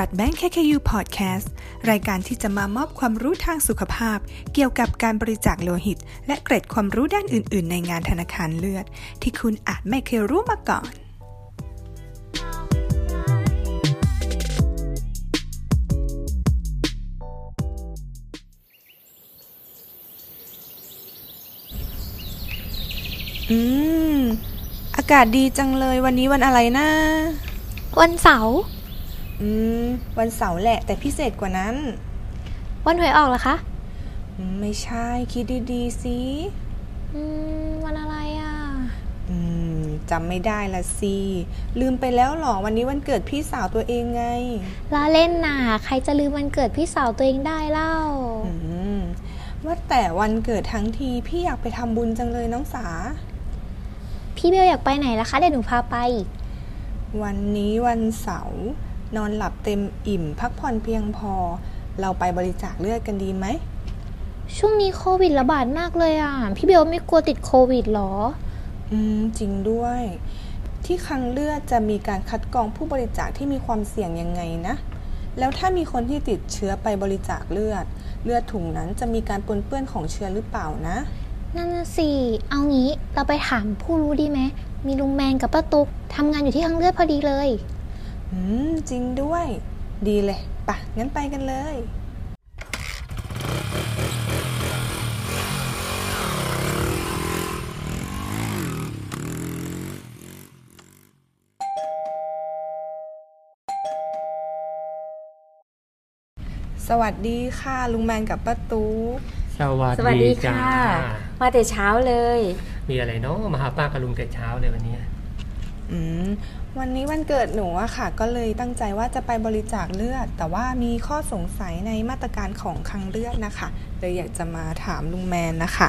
Red Bank KKU Podcast รายการที่จะมามอบความรู้ทางสุขภาพเกี่ยวกับการบริจาคโลหิตและเกร็ดความรู้ด้านอื่นๆในงานธนาคารเลือดที่คุณอาจไม่เคยรู้มาก่อนอากาศดีจังเลยวันนี้วันอะไรนะวันเสาร์วันเสาร์แหละแต่พิเศษกว่านั้นวันหวยออกเหรอคะไม่ใช่คิดดีๆสิวันอะไรอ่ะจำไม่ได้ละสิลืมไปแล้วหรอวันนี้วันเกิดพี่สาวตัวเองไงล้อเล่นน่ะใครจะลืมวันเกิดพี่สาวตัวเองได้เล่าว่าแต่วันเกิดทั้งทีพี่อยากไปทำบุญจังเลยน้องสาพี่เบลอยากไปไหนล่ะคะเดี๋ยวหนูพาไปวันนี้วันเสาร์นอนหลับเต็มอิ่มพักผ่อนเพียงพอเราไปบริจาคเลือดกันดีไหมช่วงนี้โควิดระบาดมากเลยอ่ะพี่เบลไม่กลัวติดโควิดหรอจริงด้วยที่คลังเลือดจะมีการคัดกรองผู้บริจาคที่มีความเสี่ยงยังไงนะแล้วถ้ามีคนที่ติดเชื้อไปบริจาคเลือดถุงนั้นจะมีการปนเปื้อนของเชื้อหรือเปล่านะนั่นสิเอางี้เราไปถามผู้รู้ดีไหมมีลุงแมนกับป้าตุ๊กทำงานอยู่ที่คลังเลือดพอดีเลยจริงด้วยดีเลยป่ะงั้นไปกันเลยสวัสดีค่ะลุงแมนกับป้าตุ๊กสวัสดีค่ะมาแต่เช้าเลยมีอะไรเนาะมาหาป้ากับลุงแต่เช้าเลยวันนี้วันนี้วันเกิดหนูอะค่ะก็เลยตั้งใจว่าจะไปบริจาคเลือดแต่ว่ามีข้อสงสัยในมาตรการของคลังเลือดนะคะเลยอยากจะมาถามลุงแมนนะคะ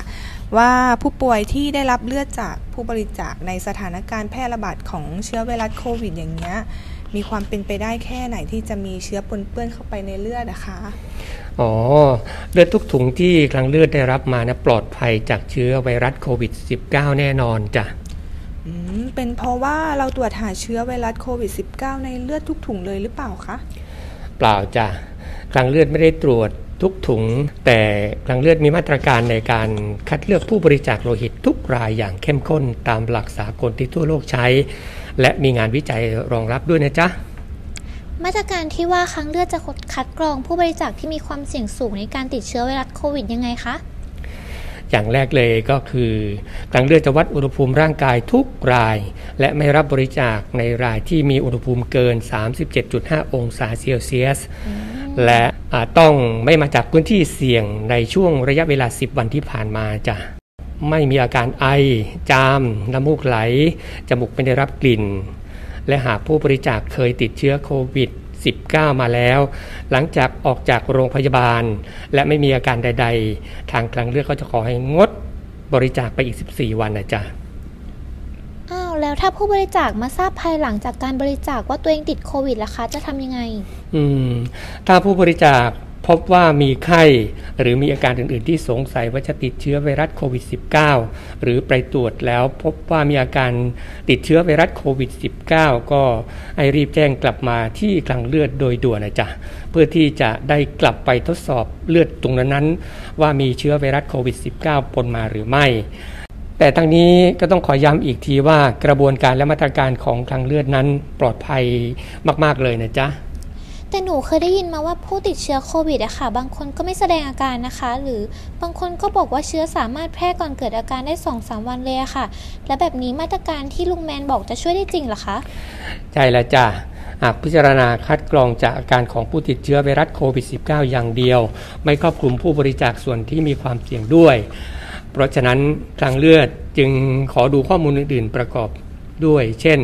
ว่าผู้ป่วยที่ได้รับเลือดจากผู้บริจาคในสถานการณ์แพร่ระบาดของเชื้อไวรัสโควิดอย่างเงี้ยมีความเป็นไปได้แค่ไหนที่จะมีเชื้อปนเปื้อนเข้าไปในเลือดนะคะเลือดทุกถุงที่คลังเลือดได้รับมานะปลอดภัยจากเชื้อไวรัสโควิด -19 แน่นอนจ้ะเป็นเพราะว่าเราตรวจหาเชื้อไวรัสโควิด -19 ในเลือดทุกถุงเลยหรือเปล่าคะเปล่าจ้ะคลังเลือดไม่ได้ตรวจทุกถุงแต่คลังเลือดมีมาตรการในการคัดเลือกผู้บริจาคโลหิตทุกรายอย่างเข้มข้นตามหลักสากลที่ทั่วโลกใช้และมีงานวิจัยรองรับด้วยนะจ๊ะมาตรการที่ว่าคลังเลือดจะคัดกรองผู้บริจาคที่มีความเสี่ยงสูงในการติดเชื้อไวรัสโควิดยังไงคะอย่างแรกเลยก็คือคลังเลือดจะวัดอุณหภูมิร่างกายทุกรายและไม่รับบริจาคในรายที่มีอุณหภูมิเกิน 37.5 องศาเซลเซียสและต้องไม่มาจากพื้นที่เสี่ยงในช่วงระยะเวลา10วันที่ผ่านมาจ้ะไม่มีอาการไอจามน้ำมูกไหลจมูกไม่ได้รับกลิ่นและหากผู้บริจาคเคยติดเชื้อโควิด -19 มาแล้วหลังจากออกจากโรงพยาบาลและไม่มีอาการใดๆทางคลังเลือดก็จะขอให้งดบริจาคไปอีก14วันนะจ๊ะแล้วถ้าผู้บริจาคมาทราบภายหลังจากการบริจาคว่าตัวเองติดโควิดล่ะคะจะทำยังไงถ้าผู้บริจาคพบว่ามีไข้หรือมีอาการอื่นๆที่สงสัยว่าจะติดเชื้อไวรัสโควิด -19 หรือไปตรวจแล้วพบว่ามีอาการติดเชื้อไวรัสโควิด -19 ก็ให้รีบแจ้งกลับมาที่คลังเลือดโดยด่วนนะจ๊ะเพื่อที่จะได้กลับไปทดสอบเลือดตรงนั้นว่ามีเชื้อไวรัสโควิด -19 ปนมาหรือไม่แต่ทั้งนี้ก็ต้องขอย้ำอีกทีว่ากระบวนการและมาตรการของคลังเลือดนั้นปลอดภัยมากๆเลยนะจ๊ะแต่หนูเคยได้ยินมาว่าผู้ติดเชื้อโควิดอะค่ะบางคนก็ไม่แสดงอาการนะคะหรือบางคนก็บอกว่าเชื้อสามารถแพร่ก่อนเกิดอาการได้ 2-3 วันเลยอะค่ะและแบบนี้มาตรการที่ลุงแมนบอกจะช่วยได้จริงเหรอคะใช่แล้วจ้ะหากพิจารณาคัดกรองจากอาการของผู้ติดเชื้อไวรัสโควิด -19 อย่างเดียวไม่ครอบคลุมผู้บริจาคส่วนที่มีความเสี่ยงด้วยเพราะฉะนั้นคลังเลือดจึงขอดูข้อมูลอื่นๆประกอบด้วยเช่น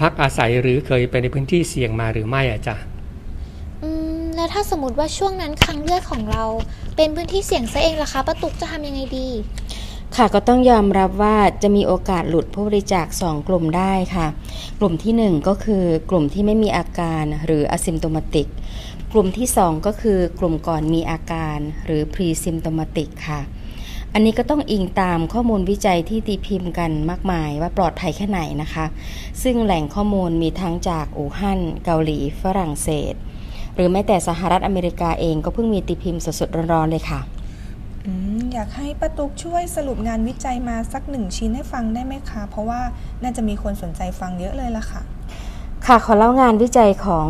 พักอาศัยหรือเคยไปในพื้นที่เสี่ยงมาหรือไม่อะจ้ะแล้วถ้าสมมติว่าช่วงนั้นคลังเลือดของเราเป็นพื้นที่เสี่ยงซะเองล่ะคะป้าตุ๊กจะทำยังไงดีค่ะก็ต้องยอมรับว่าจะมีโอกาสหลุดผู้บริจาค2กลุ่มได้ค่ะกลุ่มที่1ก็คือกลุ่มที่ไม่มีอาการหรือ asymptomatic กลุ่มที่2ก็คือกลุ่มก่อนมีอาการหรือ pre-symptomatic ค่ะ อันนี้ก็ต้องอิงตามข้อมูลวิจัยที่ตีพิมพ์กันมากมายว่าปลอดภัยแค่ไหนนะคะซึ่งแหล่งข้อมูลมีทั้งจากอู่ฮั่นเกาหลีฝรั่งเศสหรือแม้แต่สหรัฐอเมริกาเองก็เพิ่งมีตีพิมพ์สดๆร้อนๆเลยค่ะอยากให้ป้าตุ๊กช่วยสรุปงานวิจัยมาสัก1ชิ้นให้ฟังได้ไหมคะเพราะว่าน่าจะมีคนสนใจฟังเยอะเลยล่ะค่ะค่ะขอเล่างานวิจัยของ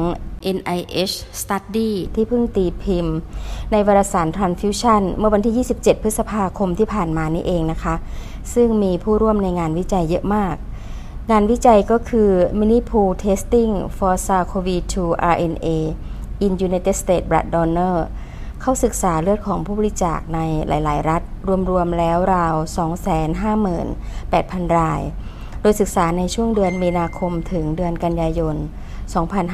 NIH Study ที่เพิ่งตีพิมพ์ในวารสาร Transfusion เมื่อวันที่27พฤษภาคมที่ผ่านมานี้เองนะคะซึ่งมีผู้ร่วมในงานวิจัยเยอะมากงานวิจัยก็คือ Mini pool testing for SARS-CoV-2 RNA in United States blood donor เขาศึกษาเลือดของผู้บริจาคในหลายๆรัฐรวมๆแล้วราว 258,000 รายโดยศึกษาในช่วงเดือนมีนาคมถึงเดือนกันยายน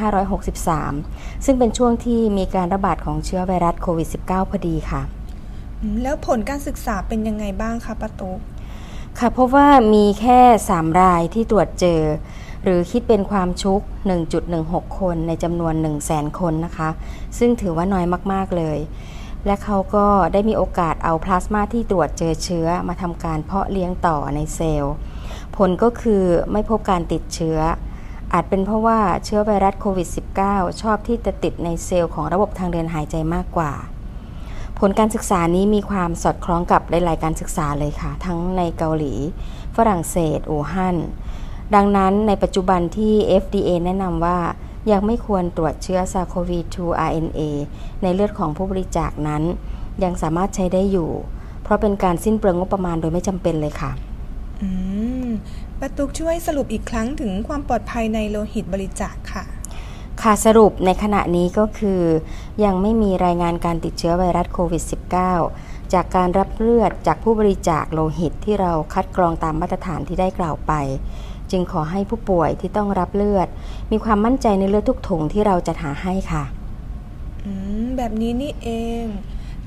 2563ซึ่งเป็นช่วงที่มีการระบาดของเชื้อไวรัสโควิด-19 พอดีค่ะแล้วผลการศึกษาเป็นยังไงบ้างคะป้าตุ๊กค่ะเพราะว่ามีแค่3รายที่ตรวจเจอหรือคิดเป็นความชุก 1.16 คนในจำนวน 100,000 คนนะคะซึ่งถือว่าน้อยมากๆเลยและเขาก็ได้มีโอกาสเอาพลาสมาที่ตรวจเจอเชื้อมาทำการเพาะเลี้ยงต่อในเซลล์ผลก็คือไม่พบการติดเชื้ออาจเป็นเพราะว่าเชื้อไวรัสโควิด -19 ชอบที่จะติดในเซลล์ของระบบทางเดินหายใจมากกว่าผลการศึกษานี้มีความสอดคล้องกับหลายๆการศึกษาเลยค่ะทั้งในเกาหลีฝรั่งเศสอู่ฮั่นดังนั้นในปัจจุบันที่ FDA แนะนำว่ายังไม่ควรตรวจเชื้อ SARS-CoV-2 RNA ในเลือดของผู้บริจาคนั้นยังสามารถใช้ได้อยู่เพราะเป็นการสิ้นเปลืองงบประมาณโดยไม่จำเป็นเลยค่ะป้าตุ๊กช่วยสรุปอีกครั้งถึงความปลอดภัยในโลหิตบริจาคค่ะค่ะสรุปในขณะนี้ก็คือยังไม่มีรายงานการติดเชื้อไวรัสโควิด -19 จากการรับเลือดจากผู้บริจาคโลหิตที่เราคัดกรองตามมาตรฐานที่ได้กล่าวไปจึงขอให้ผู้ป่วยที่ต้องรับเลือดมีความมั่นใจในเลือดทุกถุงที่เราจัดหาให้ค่ะแบบนี้นี่เอง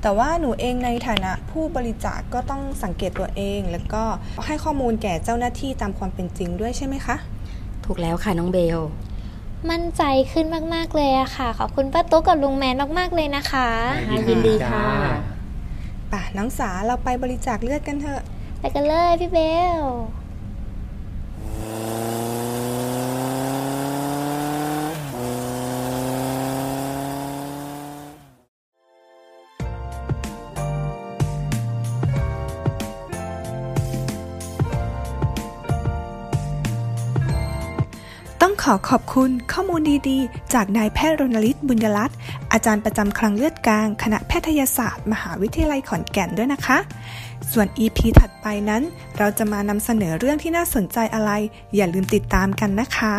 แต่ว่าหนูเองในฐานะผู้บริจาค ก็ต้องสังเกตตัวเองแล้วก็ให้ข้อมูลแก่เจ้าหน้าที่ตามความเป็นจริงด้วยใช่ไหมคะถูกแล้วค่ะน้องเบลมั่นใจขึ้นมากๆเลยอะค่ะขอบคุณป้าตุ๊กกับลุงแมนมากๆเลยนะคะยินดีค่ะป่ะน้องสาเราไปบริจาคเลือดกันเถอะไปกันเลยพี่เบลขอบคุณข้อมูลดีๆจากนายแพทย์รณฤทธิ์บุญยรัตน์อาจารย์ประจำคลังเลือดกลางคณะแพทยศาสตร์มหาวิทยาลัยขอนแก่นด้วยนะคะส่วน EP ถัดไปนั้นเราจะมานำเสนอเรื่องที่น่าสนใจอะไรอย่าลืมติดตามกันนะคะ